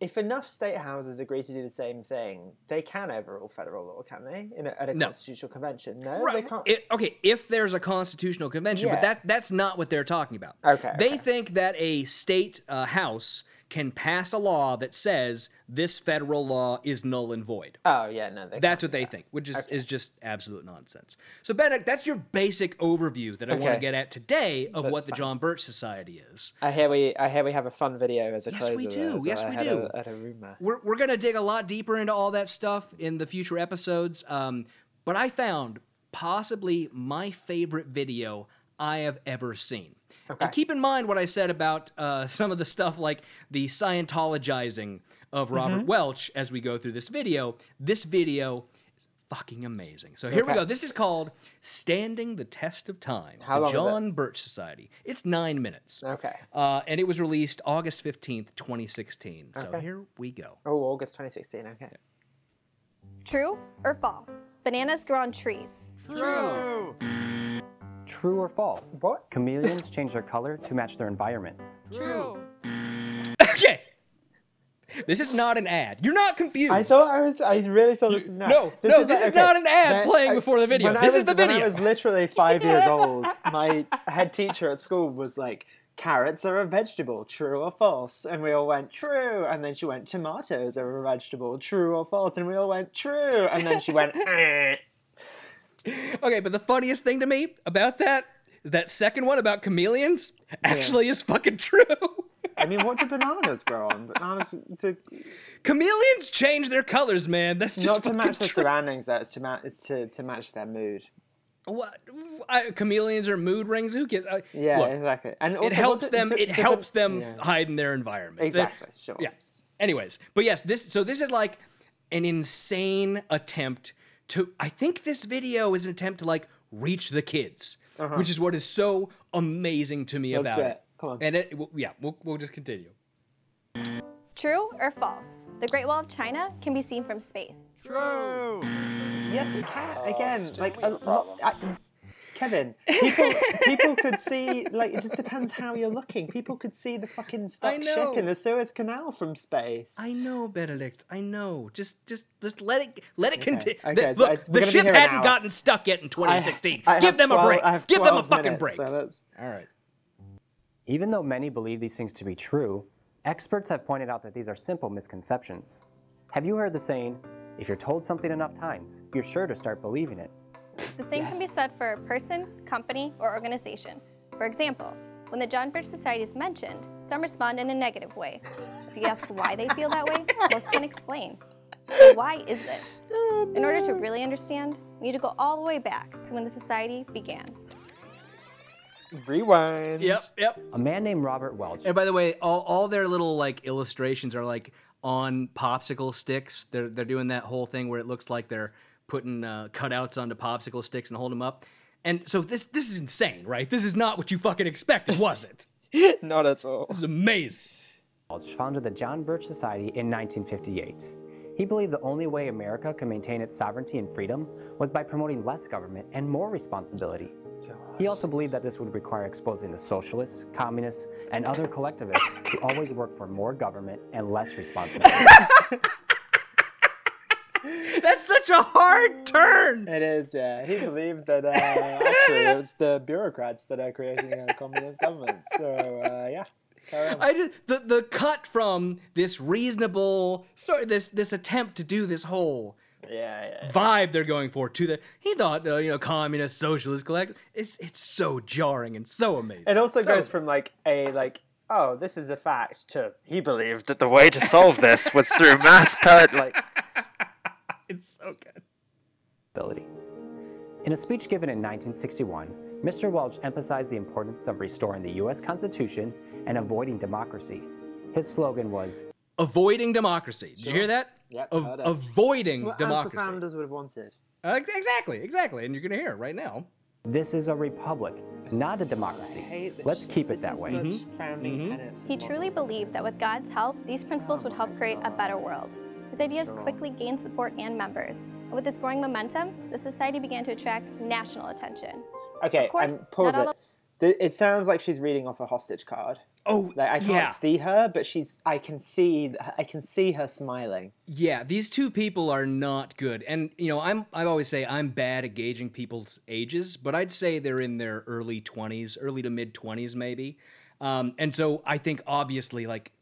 if enough state houses agree to do the same thing, they can overrule federal law, can they? In a, at a no. constitutional convention, no, right. they can't. It, okay, if there's a constitutional convention, yeah. but that that's not what they're talking about. Okay, they okay. think that a state uh, house can pass a law that says this federal law is null and void. Oh, yeah, no. That's what they that. think, which is, okay. is just absolute nonsense. So, Benedict, that's your basic overview that I okay. want to get at today of that's what the fine. John Birch Society is. I hear we I hear we have a fun video as a yes, closer. We do. Yes, I we do. Yes, we do. We're, we're going to dig a lot deeper into all that stuff in the future episodes, um, but I found possibly my favorite video I have ever seen. Okay. And keep in mind what I said about uh, some of the stuff like the Scientologizing of Robert mm-hmm. Welch as we go through this video. This video is fucking amazing. So here okay. we go. This is called Standing the Test of Time, How the long John Birch Society. It's nine minutes. Okay. Uh, and it was released August fifteenth, twenty sixteen. So okay. here we go. Oh, August twenty sixteen. Okay. True or false? Bananas grow on trees. True. True or false? What? Chameleons change their color to match their environments. True. Okay. This is not an ad. You're not confused. I thought I was, I really thought you, this was not. No, this no, is this like, is okay. not an ad when, playing I, before the video. This was, is the video. When I was literally five years old, my head teacher at school was like, carrots are a vegetable, true or false? And we all went, true. And then she went, tomatoes are a vegetable, true or false? And we all went, true. And then she went, eh. Okay, but the funniest thing to me about that is that second one about chameleons actually yeah. is fucking true. I mean, what do bananas grow on? Bananas to... Chameleons change their colors, man. That's just not to match true. The surroundings. That's to match. It's to, to match their mood. What I, chameleons are mood rings? Who gives? I, yeah, look, exactly. And also, it helps them. To, to, it to, helps to, them yeah. hide in their environment. Exactly. They, sure. Yeah. Anyways, but yes, this. So this is like an insane attempt. To, I think this video is an attempt to like reach the kids, uh-huh. which is what is so amazing to me Let's about do it. it. Come on. And it, yeah, we'll we'll just continue. True or false? The Great Wall of China can be seen from space. True. Yes, it can. Oh, Again, like a lot. Kevin, people, people could see, like, it just depends how you're looking. People could see the fucking stuck ship in the Suez Canal from space. I know, Benedict. I know. Just just, just let it let it okay. continue. Okay, the, so look, I, the ship hadn't gotten stuck yet in twenty sixteen. I, I Give them twelve, a break. I have Give them a fucking minutes, break. So that's... All right. Even though many believe these things to be true, experts have pointed out that these are simple misconceptions. Have you heard the saying, if you're told something enough times, you're sure to start believing it? The same yes. can be said for a person, company, or organization. For example, when the John Birch Society is mentioned, some respond in a negative way. If you ask why they feel that way, most can explain. So why is this? Oh, no. In order to really understand, we need to go all the way back to when the society began. Rewind. Yep, yep. A man named Robert Welch. And by the way, all, all their little like illustrations are like on popsicle sticks. They're they're doing that whole thing where it looks like they're putting uh, cutouts onto popsicle sticks and hold them up. And so this this is insane, right? This is not what you fucking expected, was it? Not at all. This is amazing. Welch founded the John Birch Society in nineteen fifty-eight. He believed the only way America could maintain its sovereignty and freedom was by promoting less government and more responsibility. Gosh. He also believed that this would require exposing the socialists, communists, and other collectivists who always work for more government and less responsibility. That's such a hard turn. It is, yeah. He believed that uh, actually it was the bureaucrats that are creating a communist government. So uh, yeah. I just the the cut from this reasonable sorry this this attempt to do this whole yeah, yeah, yeah. vibe they're going for to the he thought uh, you know communist socialist collective. It's it's so jarring and so amazing. It also so, goes from like a like. oh, this is a fact, to he believed that the way to solve this was through mass cut. Like, it's so good. Ability. In a speech given in nineteen sixty-one, Mister Welch emphasized the importance of restoring the U S Constitution and avoiding democracy. His slogan was, Avoiding democracy. Did sure. you hear that? Yep, a- avoiding well, democracy. As the founders would have wanted. Uh, exactly, exactly. And you're going to hear it right now. This is a republic, not a democracy. Let's keep it that way. Mm-hmm. He truly believed that with God's help, these principles would help create a better world. His ideas quickly gained support and members. And with this growing momentum, the society began to attract national attention. Okay, and pause it. It sounds like she's reading off a hostage card. Oh, like, I can't yeah. see her, but she's. I can see. I can see her smiling. Yeah, these two people are not good, and you know, I'm. I always say I'm bad at gauging people's ages, but I'd say they're in their early twenties, early to mid twenties, maybe. Um, and so I think obviously, like,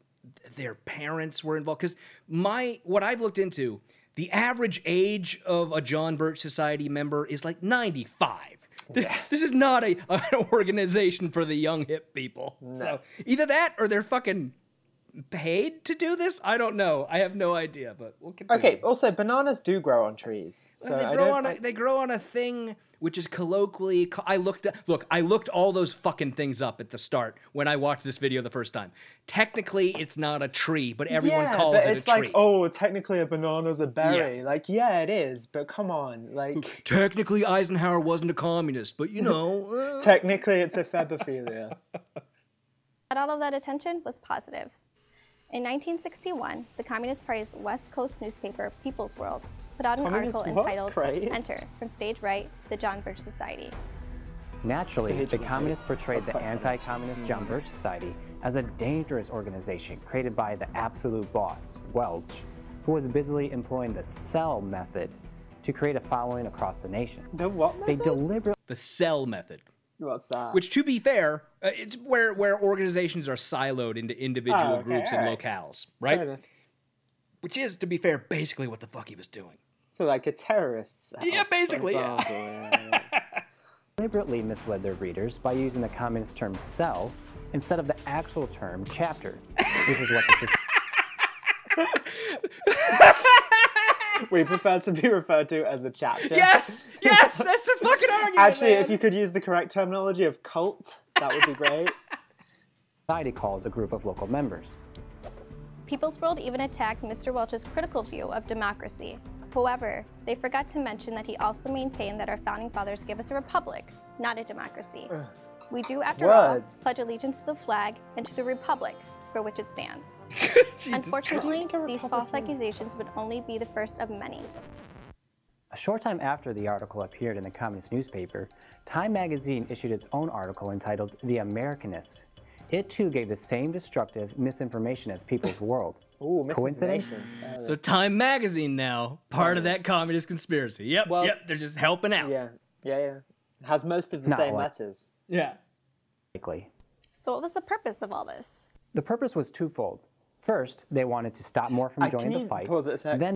their parents were involved because my what I've looked into, the average age of a John Birch Society member is like ninety-five. Yeah. This is not a an organization for the young hip people. No. So either that or they're fucking paid to do this. I don't know. I have no idea. But we'll continue. Okay. Also, bananas do grow on trees. So they grow on. A, I... They grow on a thing which is colloquially. I looked. Look, I looked all those fucking things up at the start when I watched this video the first time. Technically, it's not a tree, but everyone yeah, calls but it a like, tree. It's like, oh, technically a banana's a berry. Yeah. Like, yeah, it is, but come on, like. Technically, Eisenhower wasn't a communist, but you know. Technically, it's a febophilia. But all of that attention was positive. In nineteen sixty-one, the Communist Party's West Coast newspaper, People's World, put out an Communist article entitled Christ? Enter, from Stage Right, the John Birch Society. Naturally, Stage the right. Communists portrayed That's the anti-communist mm-hmm. John Birch Society as a dangerous organization created by the absolute boss, Welch, who was busily employing the cell method to create a following across the nation. The what method? They deliberately... The cell method. What's that? Which, to be fair, uh, it's where where organizations are siloed into individual oh, okay, groups and right. locales, right? Which is, to be fair, basically what the fuck he was doing. So, like a terrorist cell. Yeah, basically, yeah. Deliberately misled their readers by using the communist term cell instead of the actual term chapter, which is what this is. We prefer to be referred to as a chapter. Yes! Yes! That's a fucking argument, Actually, man. If you could use the correct terminology of cult, that would be great. Society calls a group of local members. People's World even attacked Mister Welch's critical view of democracy. However, they forgot to mention that he also maintained that our founding fathers gave us a republic, not a democracy. Ugh. We do, after Words. all, pledge allegiance to the flag and to the republic for which it stands. Unfortunately, these false accusations would only be the first of many. A short time after the article appeared in the communist newspaper, Time magazine issued its own article entitled The Americanist. It too gave the same destructive misinformation as People's World. Ooh, coincidence? So Time magazine now, part of that communist conspiracy. Yep, well, yep, they're just helping out. Yeah, yeah, yeah. It has most of the Not same what? letters. Yeah. So what was the purpose of all this? The purpose was twofold. First, they wanted to stop more from joining the fight. Pause it a sec. Then,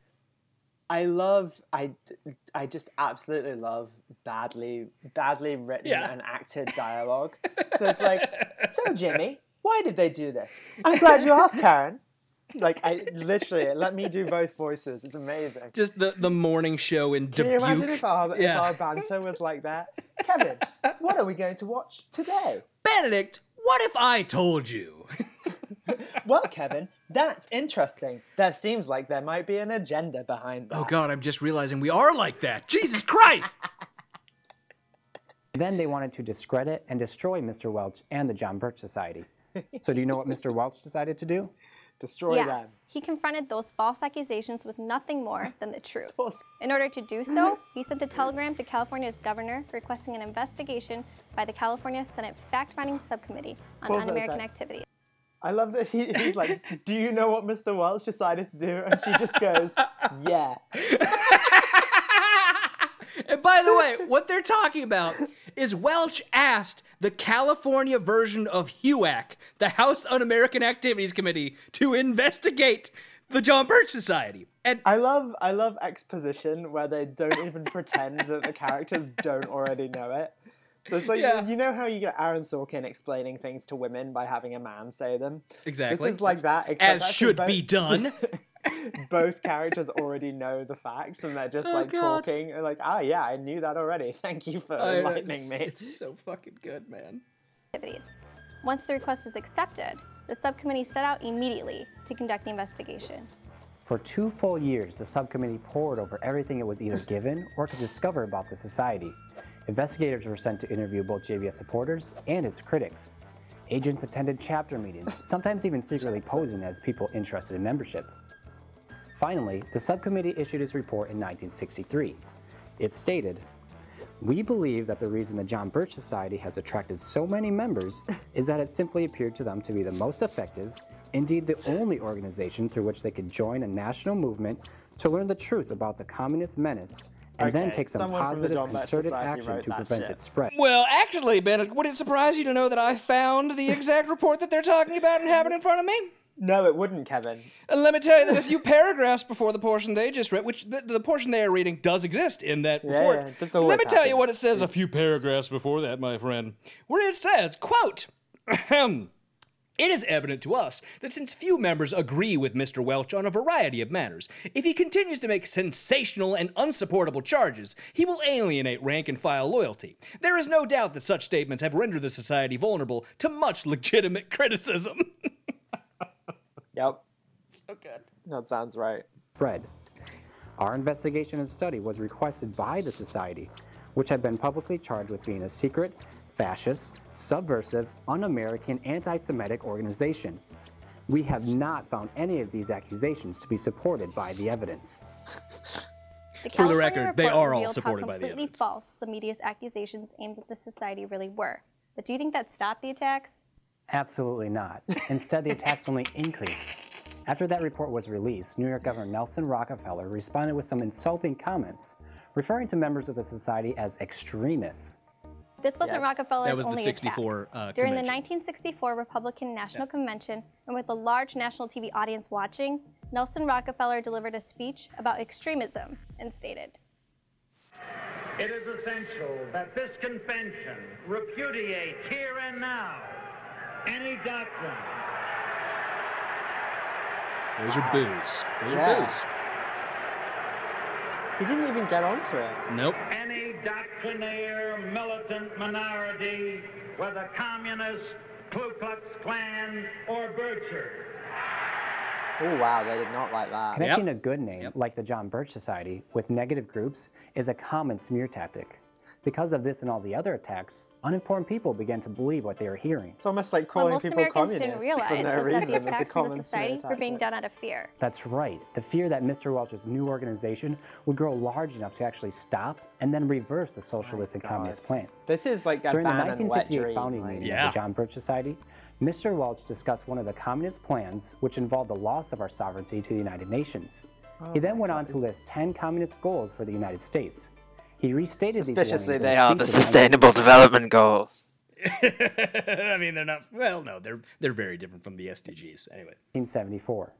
I love, I, I just absolutely love badly, badly written yeah. and acted dialogue. So it's like, so Jimmy, why did they do this? I'm glad you asked, Karen. Like, I literally, let me do both voices. It's amazing. Just the, the morning show in Can Dubuque. Can you imagine if our, yeah. if our banter was like that? Kevin, what are we going to watch today? Benedict, what if I told you? Well, Kevin, that's interesting. That seems like there might be an agenda behind that. Oh, God, I'm just realizing we are like that. Jesus Christ! Then they wanted to discredit and destroy Mister Welch and the John Birch Society. So do you know what Mister Welch decided to do? Destroy yeah, them. He confronted those false accusations with nothing more than the truth. In order to do so, he sent a telegram to California's governor requesting an investigation by the California Senate Fact-Finding Subcommittee on Pause Un-American Activities. I love that he, he's like, do you know what Mister Welch decided to do? And she just goes, yeah. And by the way, what they're talking about is Welch asked the California version of HUAC, the House Un-American Activities Committee, to investigate the John Birch Society. And I love I love exposition where they don't even pretend that the characters don't already know it. So it's like, yeah. you know how you get Aaron Sorkin explaining things to women by having a man say them? Exactly. This is like that. As should both, be done. Both characters already know the facts and they're just oh, like God. talking. And like, ah, oh, yeah, I knew that already. Thank you for oh, enlightening it's, me. It's so fucking good, man. Once the request was accepted, the subcommittee set out immediately to conduct the investigation. For two full years, the subcommittee pored over everything it was either given or could discover about the society. Investigators were sent to interview both J B S supporters and its critics. Agents attended chapter meetings, sometimes even secretly posing as people interested in membership. Finally, the subcommittee issued its report in nineteen sixty-three. It stated, "We believe that the reason the John Birch Society has attracted so many members is that it simply appeared to them to be the most effective, indeed the only organization through which they could join a national movement to learn the truth about the communist menace and okay, then take some positive, concerted action to prevent shit. its spread." Well, actually, Ben, would it surprise you to know that I found the exact report that they're talking about and have it in front of me? No, it wouldn't, Kevin. And let me tell you that a few paragraphs before the portion they just read, which the, the portion they are reading does exist in that yeah, report. Yeah, that's always let me happened. tell you what it says a few paragraphs before that, my friend, where it says, quote, "It is evident to us that since few members agree with Mister Welch on a variety of matters, if he continues to make sensational and unsupportable charges, he will alienate rank-and-file loyalty. There is no doubt that such statements have rendered the society vulnerable to much legitimate criticism." Yep. So good. That sounds right. Fred, our investigation and study was requested by the society, which had been publicly charged with being a secret, fascist, subversive, un-American, anti-Semitic organization. We have not found any of these accusations to be supported by the evidence. The For the record, they are all supported by the evidence. Completely false the media's accusations aimed at the society really were. But do you think that stopped the attacks? Absolutely not. Instead, the attacks only increased. After that report was released, New York Governor Nelson Rockefeller responded with some insulting comments, referring to members of the society as extremists. This wasn't yeah. Rockefeller's that was only the sixty-four, attack. Uh, During convention. the nineteen sixty-four Republican National yeah. Convention, and with a large national T V audience watching, Nelson Rockefeller delivered a speech about extremism and stated, "It is essential that this convention repudiates here and now any doctrine." Those are boos. Those yeah. are boos. He didn't even get onto it. Nope. "Any doctrinaire, militant minority, whether communist, Ku Klux Klan, or Bircher." Oh, wow, they did not like that. Connecting yep. a good name, yep. like the John Birch Society, with negative groups is a common smear tactic. Because of this and all the other attacks, uninformed people began to believe what they were hearing. It's almost like calling well, people communists didn't realize for no reason. The attacks on the society were being done out of fear. That's right. The fear that Mister Welch's new organization would grow large enough to actually stop and then reverse the socialist oh and God. communist plans. This is like a During the nineteen fifty-eight founding like, meeting yeah. of the John Birch Society, Mister Welch discussed one of the communist plans, which involved the loss of our sovereignty to the United Nations. Oh he then went God. on to list ten communist goals for the United States. He restated these warnings. Suspiciously, they are the Sustainable Development Goals. I mean, they're not. Well, no, they're they're very different from the S D Gs. Anyway, nineteen seventy-four.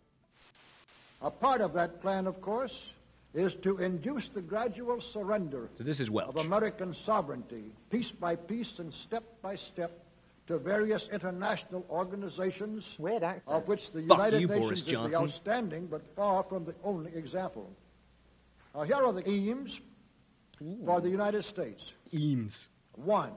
A part of that plan, of course, is to induce the gradual surrender so this is Welch. of American sovereignty, piece by piece and step by step, to various international organizations, Weird accent. of which the Fuck United you, Nations Boris Johnson. is the outstanding but far from the only example. Now, here are the aims. Eames. For the United States. Eames. One,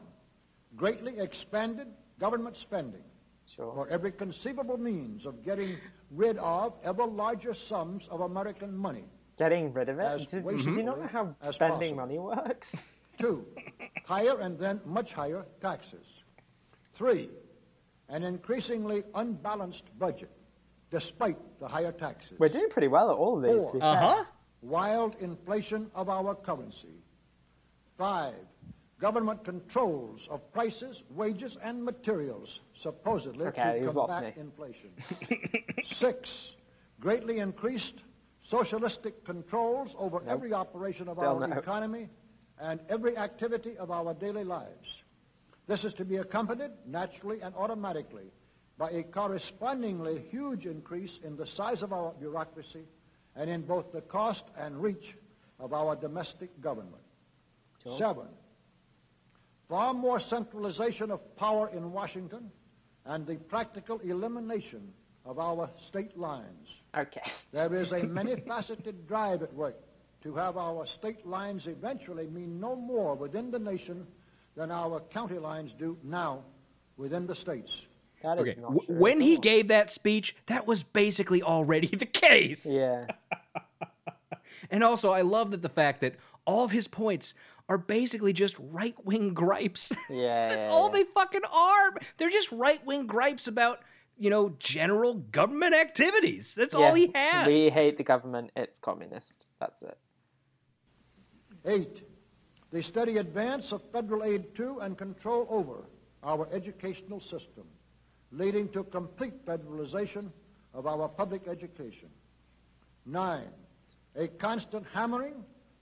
greatly expanded government spending sure. for every conceivable means of getting rid of ever larger sums of American money. Getting rid of it? Does mm-hmm. you not know how spending possible. money works? Two, higher and then much higher taxes. Three, an increasingly unbalanced budget, despite the higher taxes. We're doing pretty well at all of these. Four, uh-huh. wild inflation of our currency. Five, government controls of prices, wages, and materials, supposedly okay, to combat inflation. Six, greatly increased socialistic controls over nope. every operation of Still our no. economy and every activity of our daily lives. This is to be accompanied naturally and automatically by a correspondingly huge increase in the size of our bureaucracy and in both the cost and reach of our domestic government. Sure. Seven, far more centralization of power in Washington and the practical elimination of our state lines. Okay. There is a many-faceted drive at work to have our state lines eventually mean no more within the nation than our county lines do now within the states. That okay. is not w- true. When he gave that speech, that was basically already the case. Yeah. And also, I love that the fact that all of his points are basically just right-wing gripes. Yeah. That's yeah, all yeah. they fucking are. They're just right-wing gripes about, you know, general government activities. That's yeah. all he has. We hate the government. It's communist. That's it. Eight, they study advance of federal aid to and control over our educational system, leading to complete federalization of our public education. Nine, a constant hammering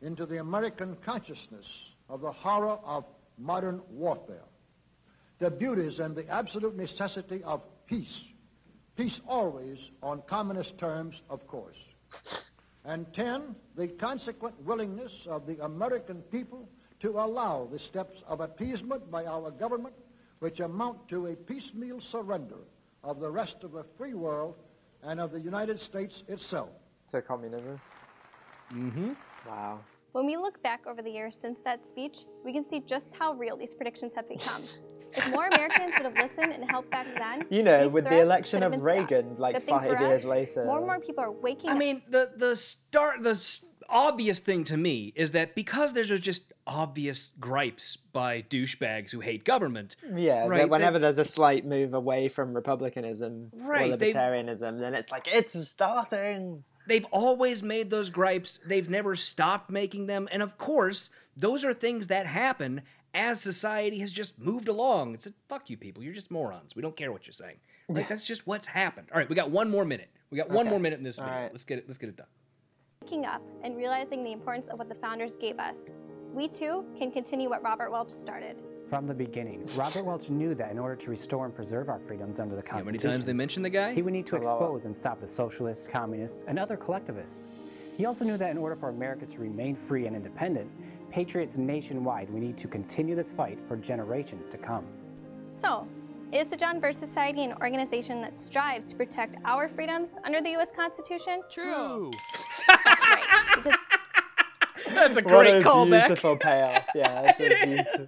into the American consciousness of the horror of modern warfare, the beauties and the absolute necessity of peace. Peace always on communist terms, of course. And ten, the consequent willingness of the American people to allow the steps of appeasement by our government, which amount to a piecemeal surrender of the rest of the free world and of the United States itself. So communism. Mm-hmm. Wow. When we look back over the years since that speech, we can see just how real these predictions have become. If more Americans would have listened and helped back then, you know, with the election of Reagan, stopped. like five us, years later, more and more people are waking up. I mean, the the start the obvious thing to me is that because there's just obvious gripes by douchebags who hate government. Yeah, right, whenever they, there's a slight move away from republicanism right, or libertarianism, they, then it's like it's starting. They've always made those gripes. They've never stopped making them. And of course, those are things that happen as society has just moved along. It's like, fuck you people. You're just morons. We don't care what you're saying. Like, yeah. That's just what's happened. All right, we got one more minute. We got okay. one more minute in this video. Right. Let's get it, let's get it done. Waking up and realizing the importance of what the founders gave us, we too can continue what Robert Welch started. From the beginning, Robert Welch knew that in order to restore and preserve our freedoms under the Constitution, how many times they mentioned the guy? He would need to expose and stop the socialists, communists, and other collectivists. He also knew that in order for America to remain free and independent, patriots nationwide, we need to continue this fight for generations to come. So, is the John Birch Society an organization that strives to protect our freedoms under the U S Constitution? True. That's right, because... That's a great callback. What a callback. Beautiful payoff. Yeah, that's a beautiful...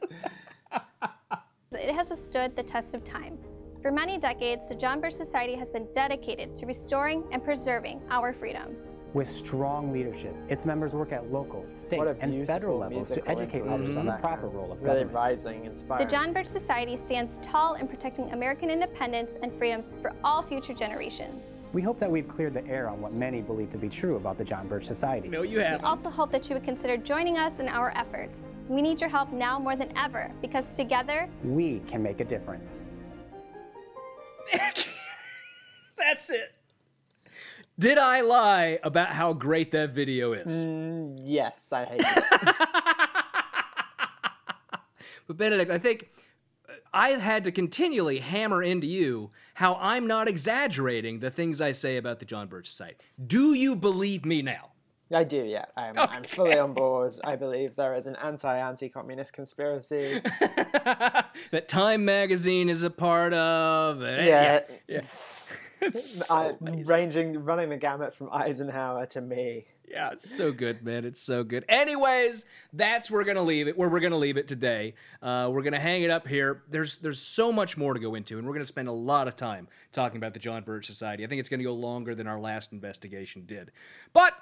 It has withstood the test of time. For many decades, the John Birch Society has been dedicated to restoring and preserving our freedoms. With strong leadership, its members work at local, state, and federal levels to educate others on the proper role of government. Really rising, inspiring. The John Birch Society stands tall in protecting American independence and freedoms for all future generations. We hope that we've cleared the air on what many believe to be true about the John Birch Society. No, you haven't. We also hope that you would consider joining us in our efforts. We need your help now more than ever, because together, we can make a difference. That's it. Did I lie about how great that video is? Mm, yes, I hate it. But Benedict, I think I've had to continually hammer into you how I'm not exaggerating the things I say about the John Birch Society. Do you believe me now? I do, yeah. I'm, okay. I'm fully on board. I believe there is an anti-anti-communist conspiracy. That Time magazine is a part of. Yeah. yeah, yeah. It's so I, ranging, running the gamut from Eisenhower to me. Yeah, it's so good, man. It's so good. Anyways, that's where we're gonna leave it. Where we're gonna leave it today. Uh, we're gonna hang it up here. There's there's so much more to go into, and we're gonna spend a lot of time talking about the John Birch Society. I think it's gonna go longer than our last investigation did, but.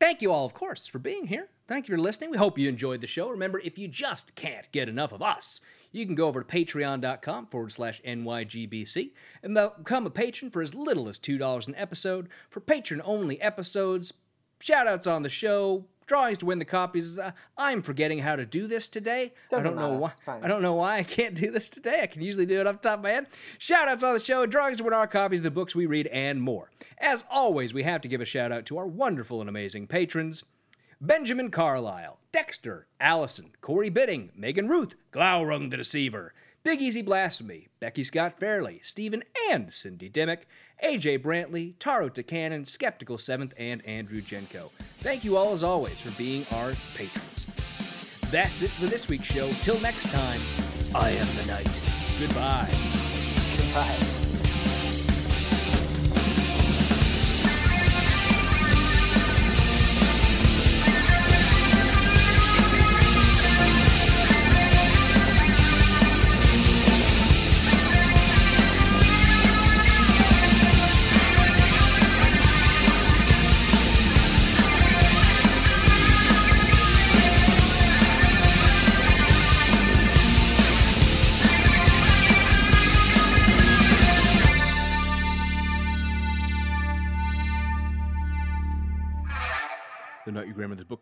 Thank you all, of course, for being here. Thank you for listening. We hope you enjoyed the show. Remember, if you just can't get enough of us, you can go over to patreon.com forward slash NYGBC and become a patron for as little as two dollars an episode. For patron-only episodes, shout-outs on the show, drawings to win the copies. Uh, I'm forgetting how to do this today. Doesn't I don't matter. know why. I don't know why I can't do this today. I can usually do it off the top of my head. Shout outs on the show, drawings to win our copies of the books we read, and more. As always, we have to give a shout out to our wonderful and amazing patrons: Benjamin Carlisle, Dexter, Allison, Corey Bidding, Megan Ruth, Glaurung the Deceiver, Big Easy Blasphemy, Becky Scott Fairley, Stephen and Cindy Dimmock, A J Brantley, Taro Takanen, Skeptical Seventh, and Andrew Jenko. Thank you all, as always, for being our patrons. That's it for this week's show. Till next time, I am the Knight. Goodbye. Goodbye. The Not Your Grandmother's Book